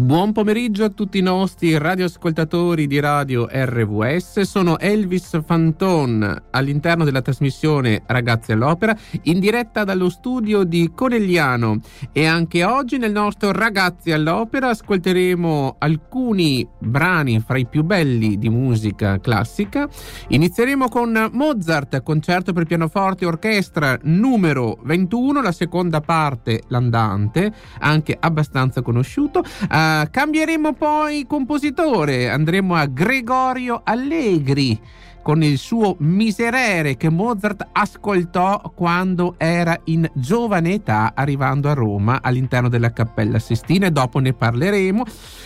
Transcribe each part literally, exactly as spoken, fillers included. Buon pomeriggio a tutti i nostri radioascoltatori di Radio R V S, sono Elvis Fanton all'interno della trasmissione Ragazzi all'Opera in diretta dallo studio di Conegliano, e anche oggi nel nostro Ragazzi all'Opera ascolteremo alcuni brani fra i più belli di musica classica. Inizieremo con Mozart, concerto per pianoforte e orchestra numero ventuno, la seconda parte, l'andante, anche abbastanza conosciuto. Uh, cambieremo poi compositore, andremo a Gregorio Allegri con il suo Miserere, che Mozart ascoltò quando era in giovane età arrivando a Roma all'interno della Cappella Sistina, e dopo ne parleremo.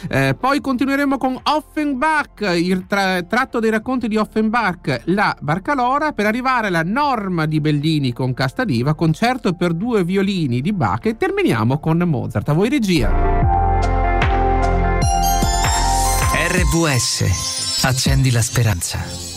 Eh, poi continueremo con Offenbach, il tra- tratto dei racconti di Offenbach, la Barcalora, per arrivare alla Norma di Bellini con Castadiva, concerto per due violini di Bach, e terminiamo con Mozart. A voi regia. R V S, accendi la speranza.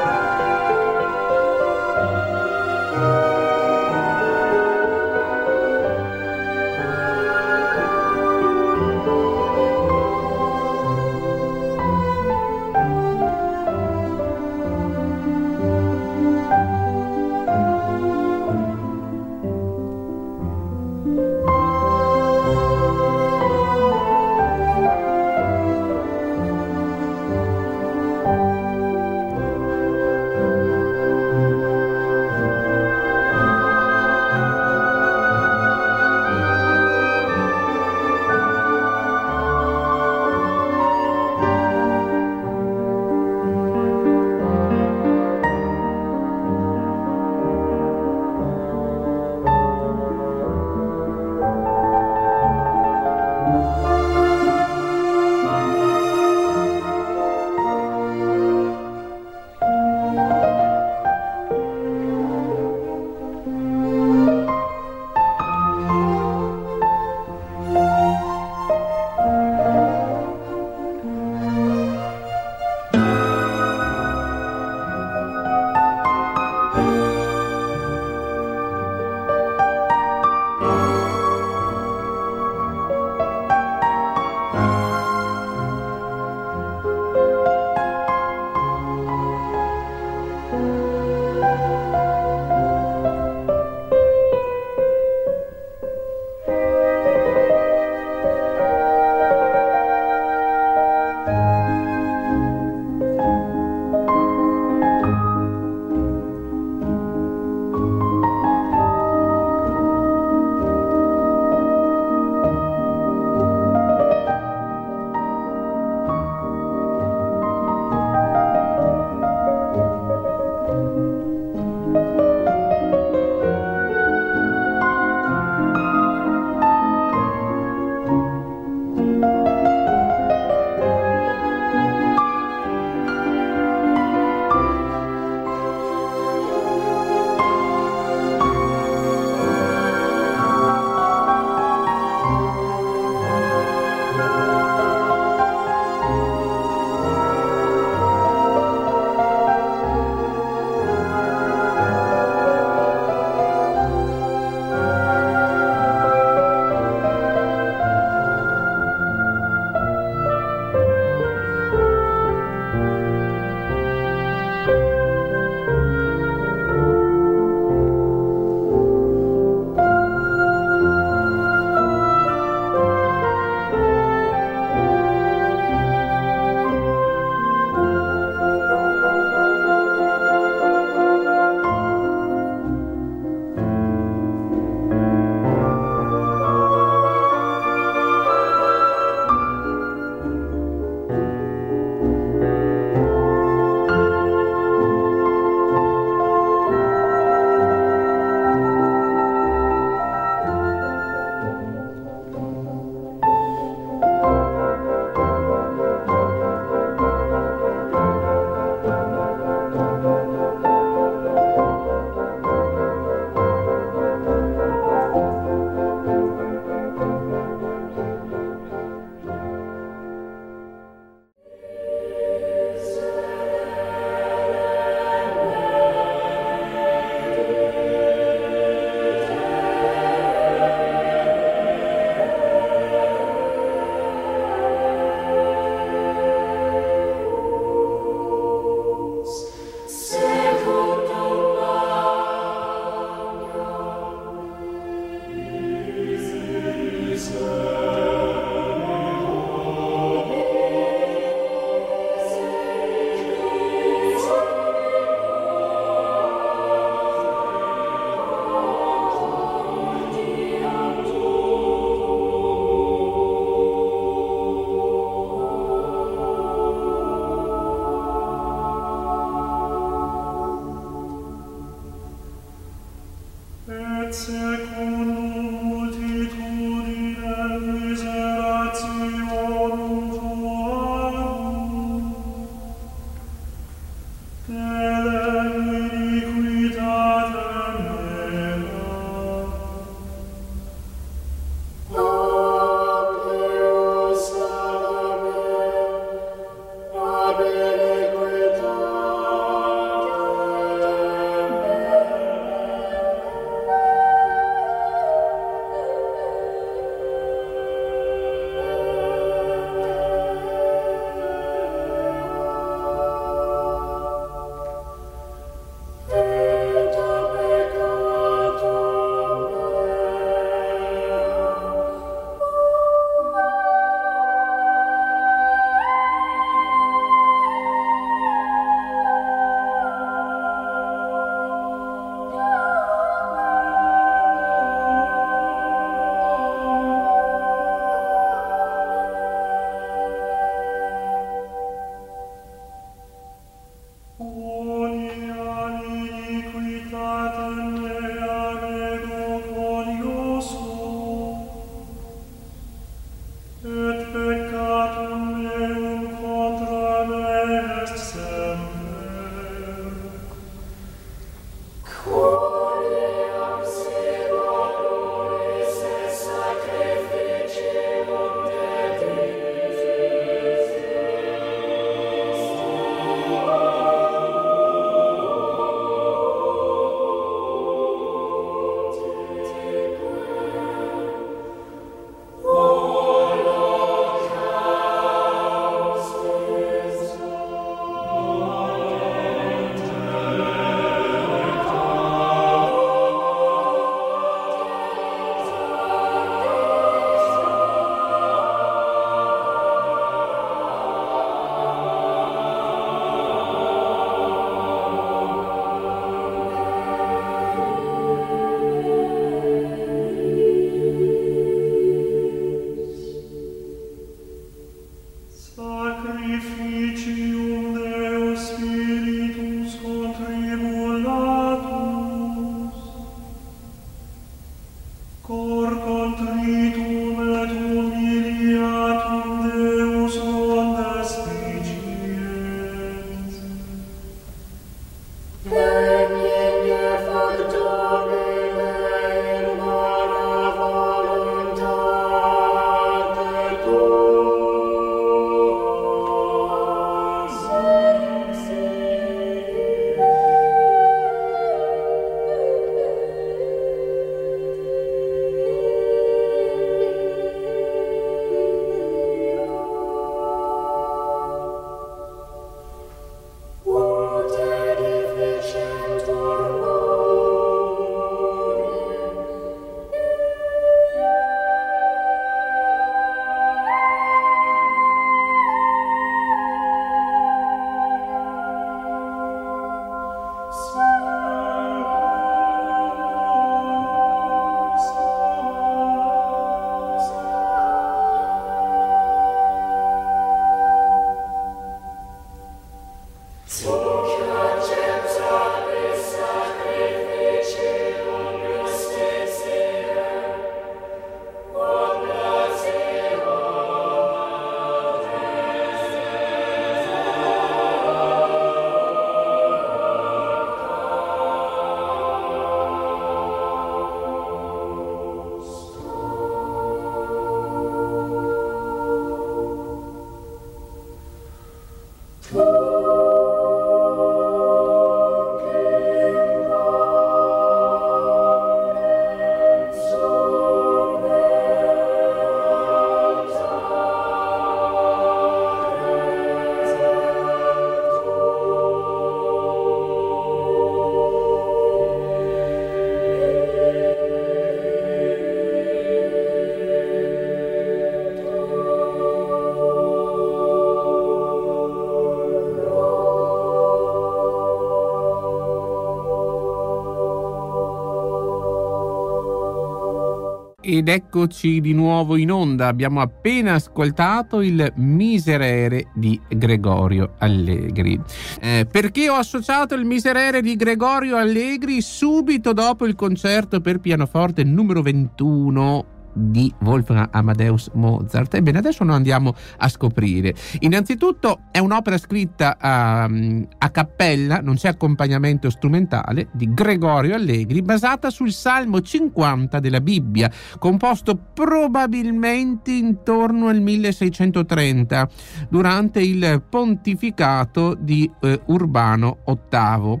Ed eccoci di nuovo in onda. Abbiamo appena ascoltato il Miserere di Gregorio Allegri. Eh, perché ho associato il Miserere di Gregorio Allegri subito dopo il concerto per pianoforte numero ventuno di Wolfgang Amadeus Mozart? Ebbene, adesso lo andiamo a scoprire. Innanzitutto è un'opera scritta a, a cappella, non c'è accompagnamento strumentale, di Gregorio Allegri, basata sul Salmo cinquanta della Bibbia, composto probabilmente intorno al milleseicentotrenta, durante il pontificato di eh, Urbano ottavo,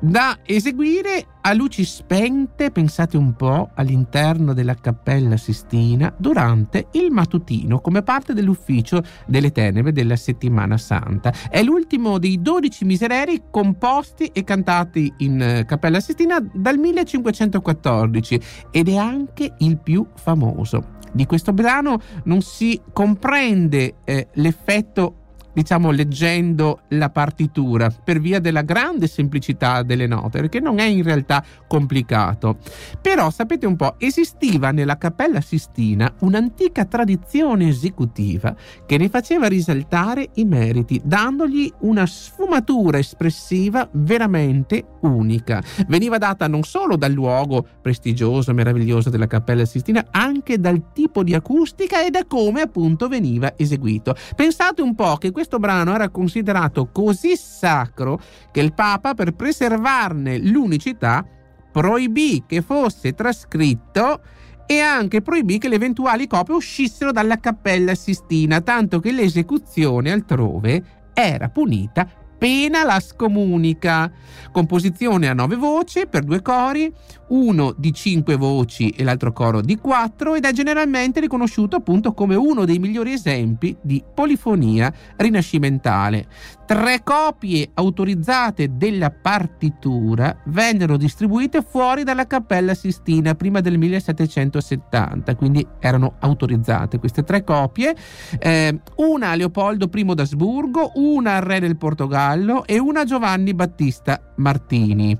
da eseguire a luci spente, pensate un po', all'interno della Cappella Sistina durante il mattutino, come parte dell'ufficio delle tenebre della Settimana Santa. È l'ultimo dei dodici misereri composti e cantati in Cappella Sistina dal millecinquecentoquattordici ed è anche il più famoso. Di questo brano non si comprende eh, l'effetto, diciamo, leggendo la partitura, per via della grande semplicità delle note, perché non è in realtà complicato. Però sapete un po', esisteva nella Cappella Sistina un'antica tradizione esecutiva che ne faceva risaltare i meriti, dandogli una sfumatura espressiva veramente unica. Veniva data non solo dal luogo prestigioso, meraviglioso della Cappella Sistina, anche dal tipo di acustica e da come appunto veniva eseguito. Pensate un po' che questo Questo brano era considerato così sacro che il Papa, per preservarne l'unicità, proibì che fosse trascritto e anche proibì che le eventuali copie uscissero dalla Cappella Sistina, tanto che l'esecuzione altrove era punita pena la scomunica. Composizione a nove voci per due cori, uno di cinque voci e l'altro coro di quattro, ed è generalmente riconosciuto appunto come uno dei migliori esempi di polifonia rinascimentale. Tre copie autorizzate della partitura vennero distribuite fuori dalla Cappella Sistina prima del millesettecentosettanta, quindi erano autorizzate queste tre copie, eh, una a Leopoldo I d'Asburgo, una al re del Portogallo e una a Giovanni Battista Martini.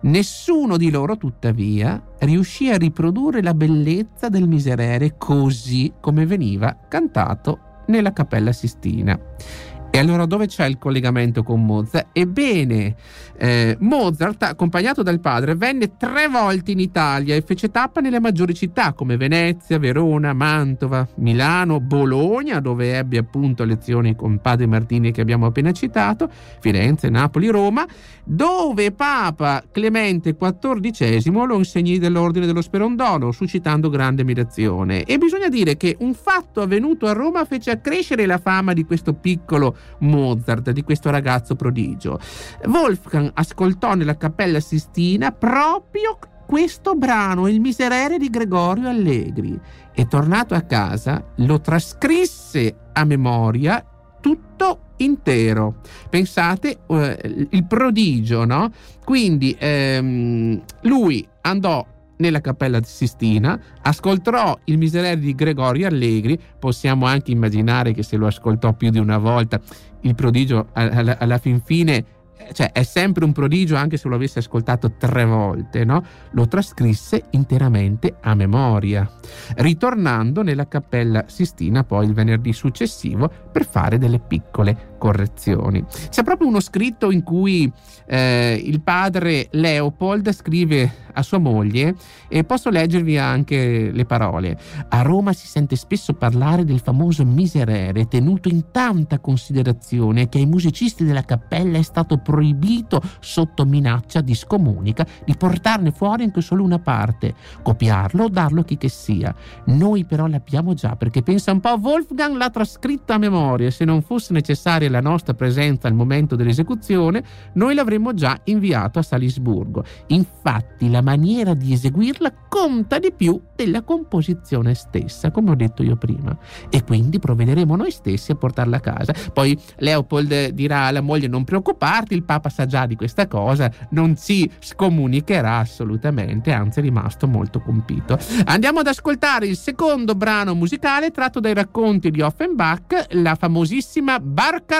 Nessuno di loro, tuttavia, riuscì a riprodurre la bellezza del Miserere così come veniva cantato nella Cappella Sistina. E allora dove c'è il collegamento con Mozart? Ebbene, eh, Mozart, accompagnato dal padre, venne tre volte in Italia e fece tappa nelle maggiori città come Venezia, Verona, Mantova, Milano, Bologna, dove ebbe appunto lezioni con padre Martini che abbiamo appena citato, Firenze, Napoli, Roma, dove Papa Clemente quattordicesimo lo insegnì dell'ordine dello Sperondolo, suscitando grande ammirazione. E bisogna dire che un fatto avvenuto a Roma fece accrescere la fama di questo piccolo Mozart, di questo ragazzo prodigio. Wolfgang ascoltò nella Cappella Sistina proprio questo brano, il Miserere di Gregorio Allegri, e tornato a casa lo trascrisse a memoria tutto intero. Pensate, eh, il prodigio, no? Quindi ehm, lui andò nella Cappella Sistina, ascoltò il Miserere di Gregorio Allegri. Possiamo anche immaginare che se lo ascoltò più di una volta, il prodigio alla, alla fin fine, cioè, è sempre un prodigio anche se lo avesse ascoltato tre volte, no? Lo trascrisse interamente a memoria, ritornando nella Cappella Sistina poi il venerdì successivo per fare delle piccole correzioni. C'è proprio uno scritto in cui eh, il padre Leopold scrive a sua moglie, e posso leggervi anche le parole. A Roma si sente spesso parlare del famoso Miserere, tenuto in tanta considerazione che ai musicisti della cappella è stato proibito, sotto minaccia di scomunica, di portarne fuori anche solo una parte, copiarlo o darlo a chi che sia. Noi però l'abbiamo già, perché pensa un po', Wolfgang l'ha trascritta a memoria, se non fosse necessaria la nostra presenza al momento dell'esecuzione noi l'avremmo già inviato a Salisburgo. Infatti la maniera di eseguirla conta di più della composizione stessa, come ho detto io prima, e quindi provvederemo noi stessi a portarla a casa. Poi Leopold dirà alla moglie: non preoccuparti, il Papa sa già di questa cosa, non ci scomunicherà assolutamente, anzi è rimasto molto compito. Andiamo ad ascoltare il secondo brano musicale tratto dai racconti di Offenbach, la famosissima Barcarola.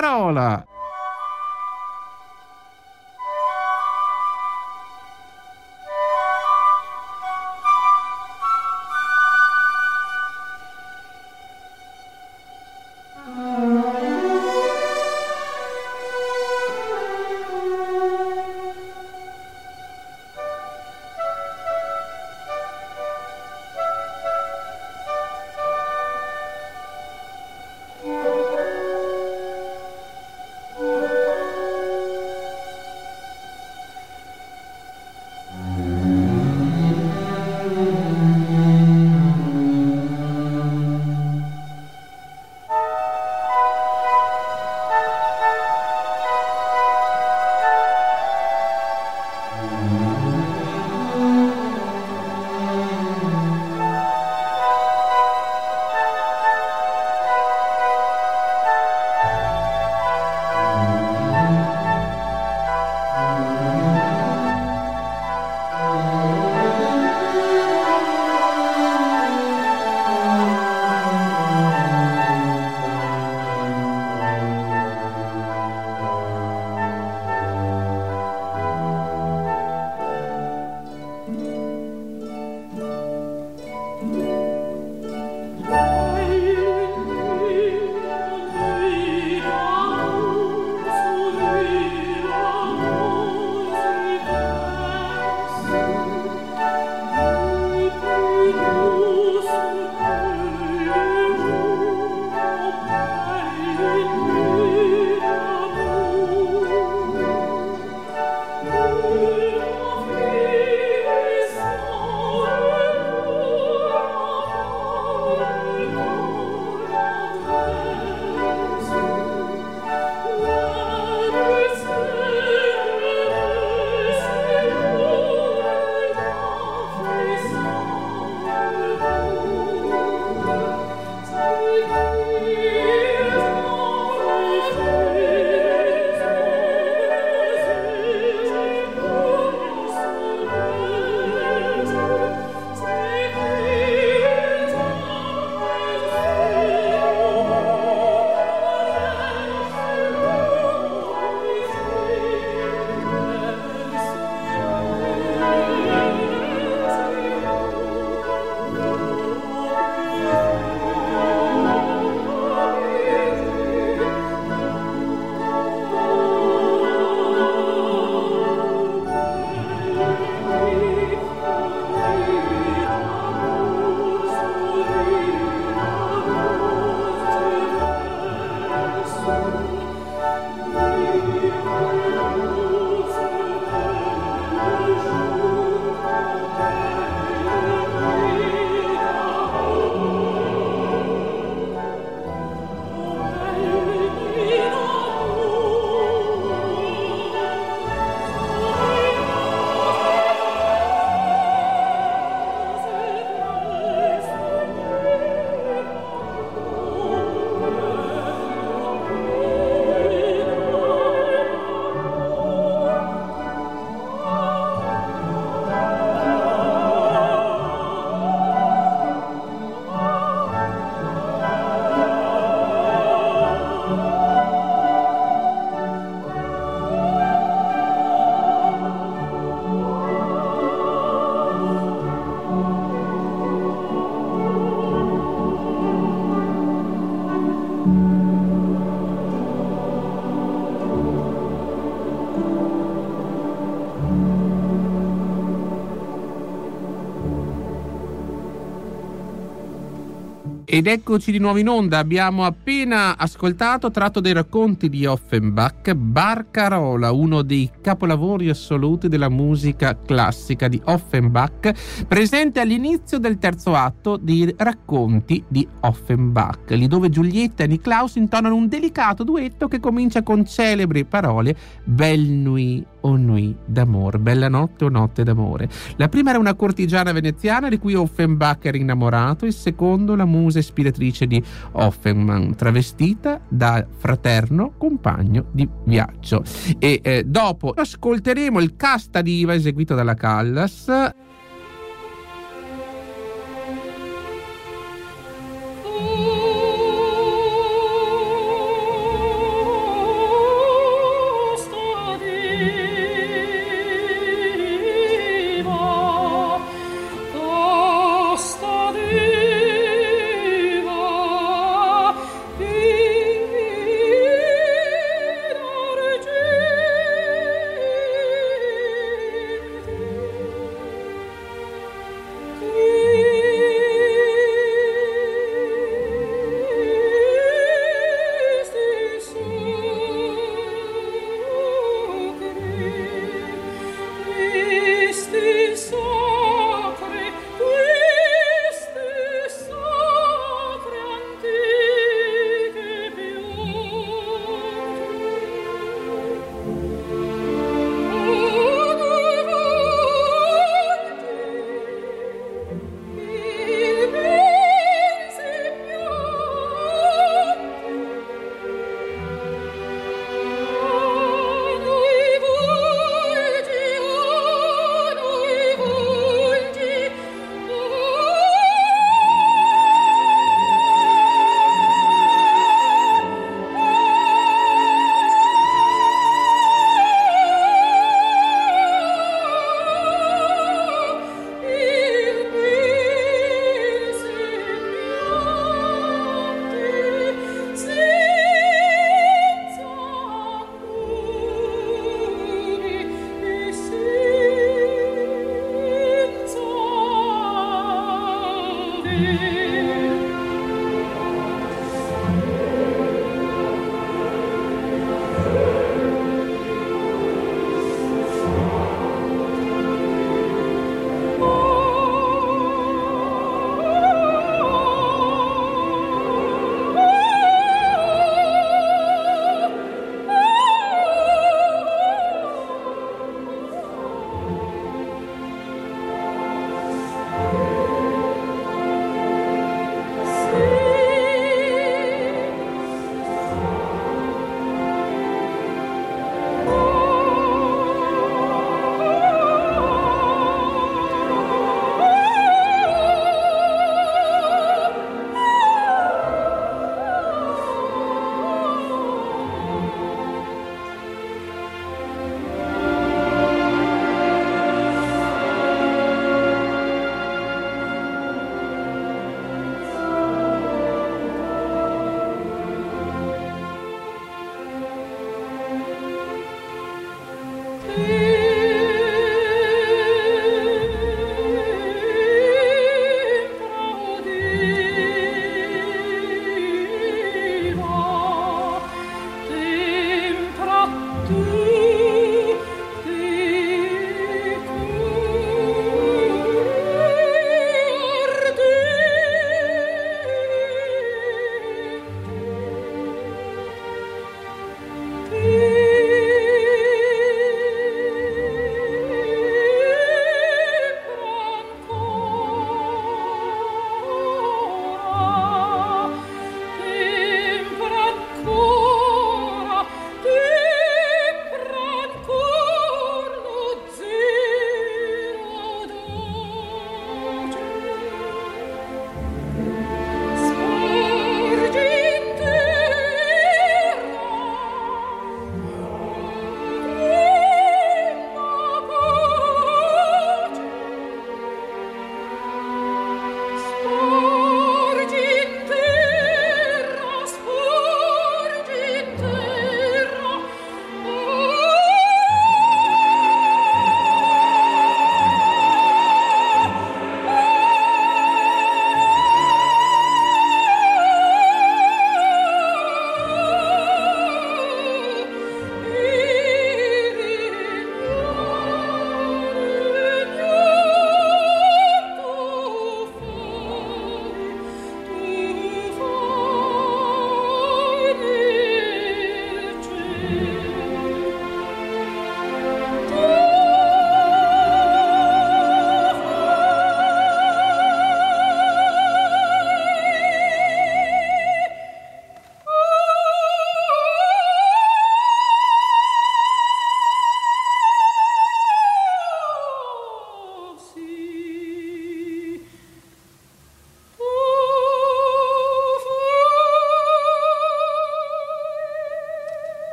Ed eccoci di nuovo in onda. Abbiamo appena ascoltato, tratto dai racconti di Offenbach, Barcarola, uno dei capolavori assoluti della musica classica di Offenbach, presente all'inizio del terzo atto dei racconti di Offenbach, lì dove Giulietta e Niklaus intonano un delicato duetto che comincia con celebri parole: Belle nuit o nuit d'amore, bella notte o notte d'amore. La prima era una cortigiana veneziana di cui Offenbach era innamorato, il secondo la musica ispiratrice di Offenbach, travestita da fraterno compagno di viaggio. E eh, dopo ascolteremo il Casta Diva eseguito dalla Callas.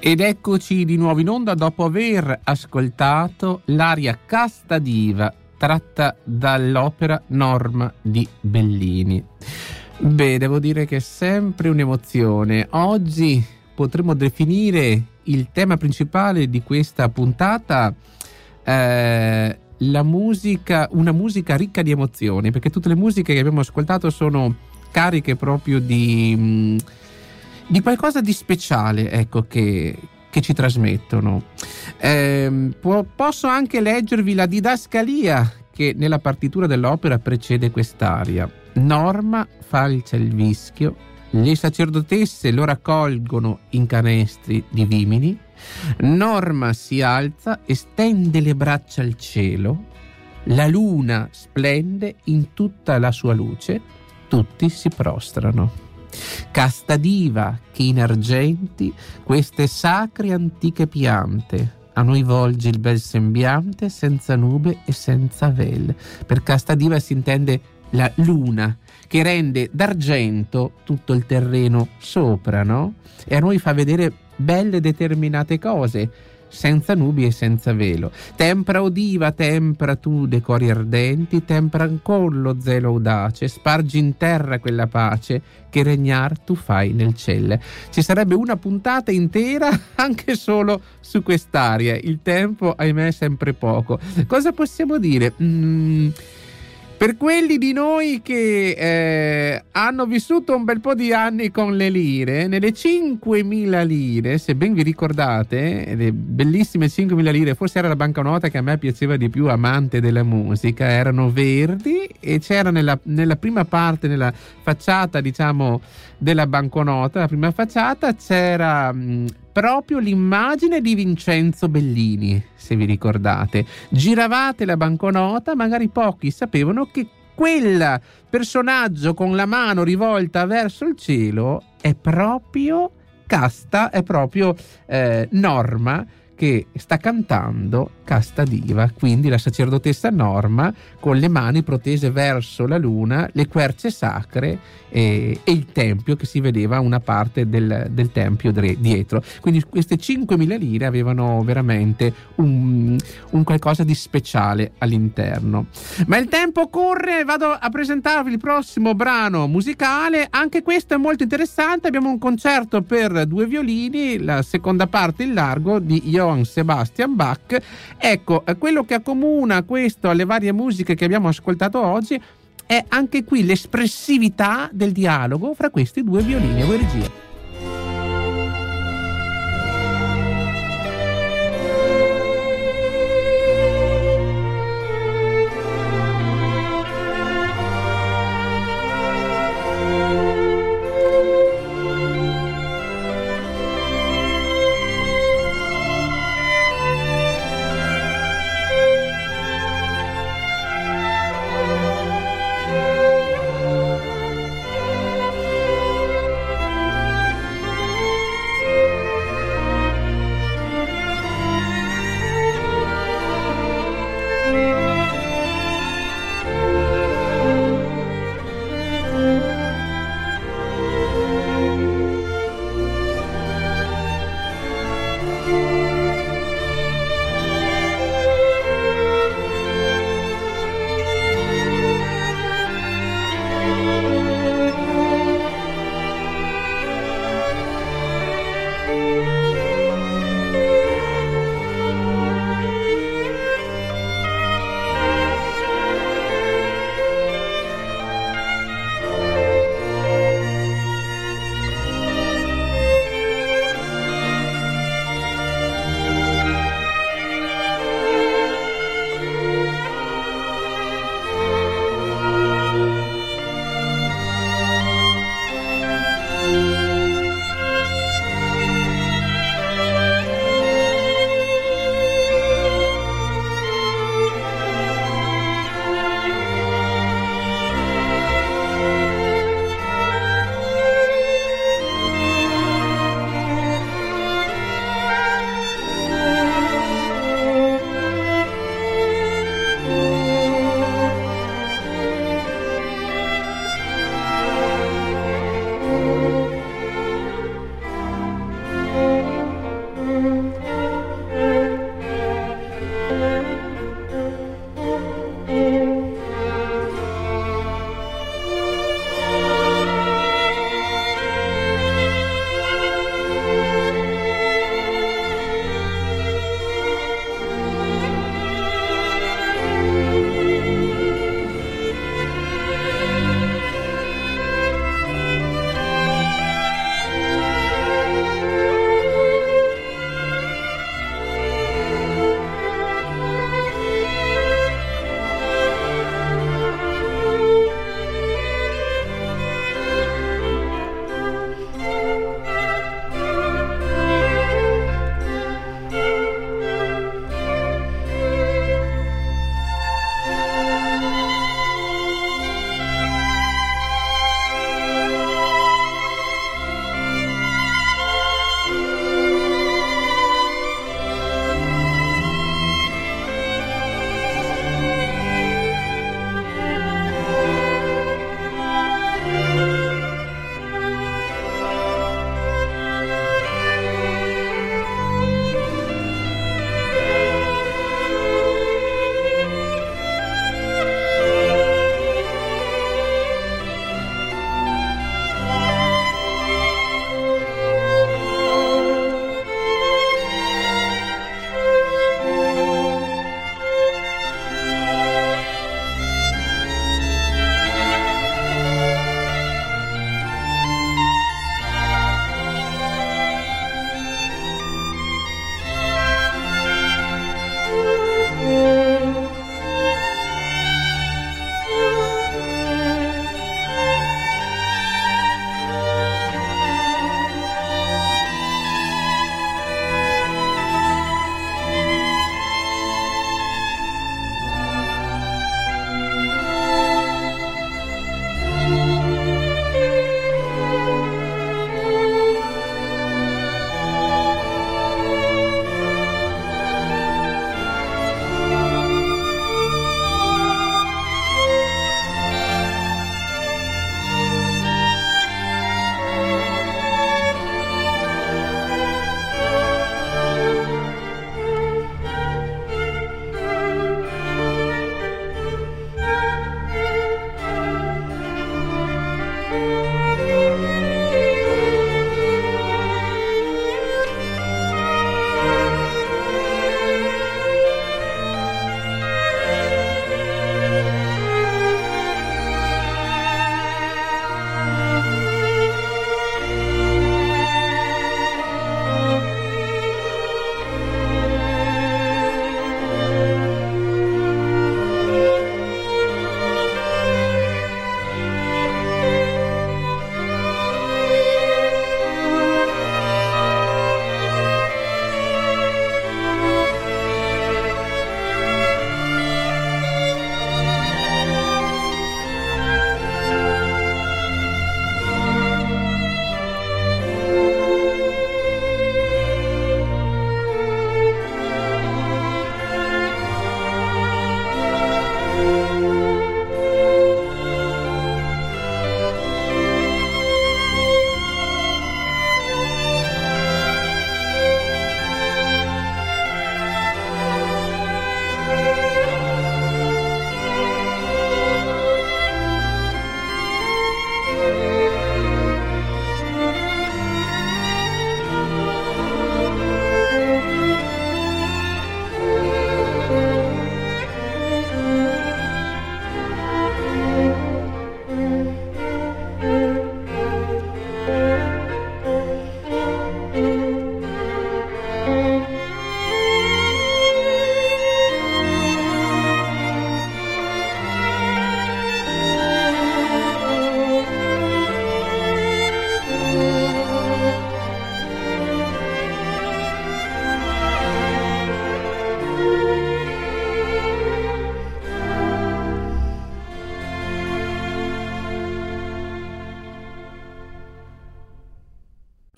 Ed eccoci di nuovo in onda dopo aver ascoltato l'aria Casta Diva tratta dall'opera Norma di Bellini. Beh, devo dire che è sempre un'emozione. Oggi potremmo definire il tema principale di questa puntata eh, la musica, una musica ricca di emozioni, perché tutte le musiche che abbiamo ascoltato sono cariche proprio di... Mh, di qualcosa di speciale, ecco, che, che ci trasmettono. Eh, po- posso anche leggervi la didascalia che nella partitura dell'opera precede quest'aria. Norma falcia il vischio, le sacerdotesse lo raccolgono in canestri di vimini, Norma si alza e stende le braccia al cielo, la luna splende in tutta la sua luce, tutti si prostrano. Casta diva che in argenti queste sacre antiche piante, a noi volge il bel sembiante senza nube e senza vel. Per casta diva si intende la luna che rende d'argento tutto il terreno sopra, no? E a noi fa vedere belle determinate cose, senza nubi e senza velo. Tempra o diva, tempra tu dei cori ardenti, tempra ancor lo zelo audace, spargi in terra quella pace che regnar tu fai nel cielo. Ci sarebbe una puntata intera anche solo su quest'aria. Il tempo, ahimè, è sempre poco. Cosa possiamo dire? Mm, per quelli di noi che eh, hanno vissuto un bel po' di anni con le lire, nelle cinquemila lire, se ben vi ricordate, le bellissime cinquemila lire, forse era la banconota che a me piaceva di più, amante della musica, erano verdi e c'era nella, nella prima parte, nella facciata, diciamo, della banconota, la prima facciata, c'era... Mh, proprio l'immagine di Vincenzo Bellini, se vi ricordate. Giravate la banconota, magari pochi sapevano che quel personaggio con la mano rivolta verso il cielo è proprio Casta, è proprio eh, Norma, che sta cantando Casta Diva, quindi la sacerdotessa Norma con le mani protese verso la luna, le querce sacre e, e il tempio che si vedeva una parte del, del tempio dietro. Quindi queste cinquemila lire avevano veramente un, un qualcosa di speciale all'interno. Ma il tempo corre, vado a presentarvi il prossimo brano musicale, anche questo è molto interessante. Abbiamo un concerto per due violini, la seconda parte in largo di Johann Sebastian Bach. Ecco, quello che accomuna questo alle varie musiche che abbiamo ascoltato oggi è anche qui l'espressività del dialogo fra questi due violini. A voi regia.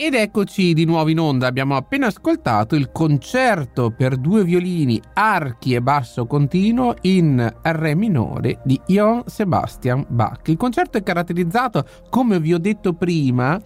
Ed eccoci di nuovo in onda, abbiamo appena ascoltato il concerto per due violini, archi e basso continuo in re minore di Johann Sebastian Bach. Il concerto è caratterizzato, come vi ho detto prima,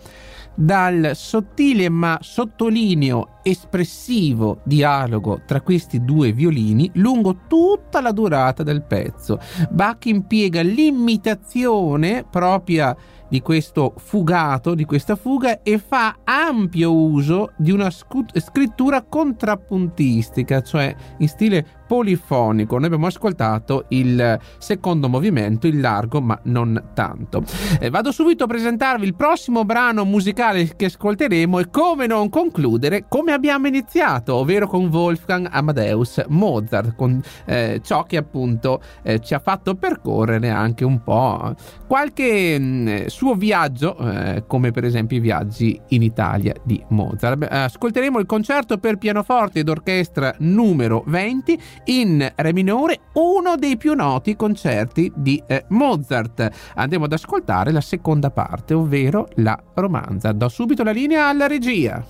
dal sottile ma sottolineo espressivo dialogo tra questi due violini lungo tutta la durata del pezzo. Bach impiega l'imitazione propria di questo fugato, di questa fuga, e fa ampio uso di una scut- scrittura contrappuntistica, cioè in stile polifonico. Noi abbiamo ascoltato il secondo movimento, il largo ma non tanto. Eh, vado subito a presentarvi il prossimo brano musicale che ascolteremo e come non concludere come abbiamo iniziato, ovvero con Wolfgang Amadeus Mozart, con eh, ciò che appunto eh, ci ha fatto percorrere anche un po' qualche mh, suo viaggio, eh, come per esempio i viaggi in Italia di Mozart. Ascolteremo il concerto per pianoforte ed orchestra numero venti in re minore, uno dei più noti concerti di eh, Mozart. Andiamo ad ascoltare la seconda parte, ovvero la romanza. Do subito la linea alla regia.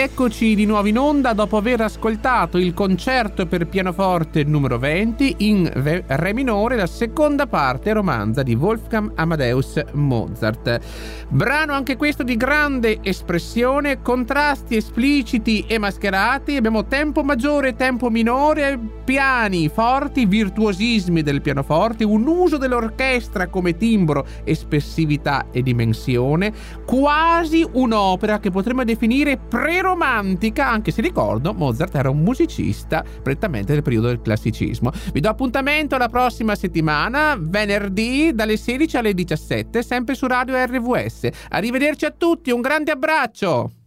eccoci di nuovo in onda dopo aver ascoltato il concerto per pianoforte numero venti in re minore, la seconda parte romanza di Wolfgang Amadeus Mozart. Brano anche questo di grande espressione, contrasti espliciti e mascherati, abbiamo tempo maggiore e tempo minore, piani forti, virtuosismi del pianoforte, un uso dell'orchestra come timbro, espressività e dimensione, quasi un'opera che potremmo definire preromantica, anche se ricordo Mozart era un musicista prettamente del periodo del classicismo. Vi do appuntamento la prossima settimana, venerdì dalle sedici alle diciassette, sempre su Radio R V S. Arrivederci a tutti, un grande abbraccio!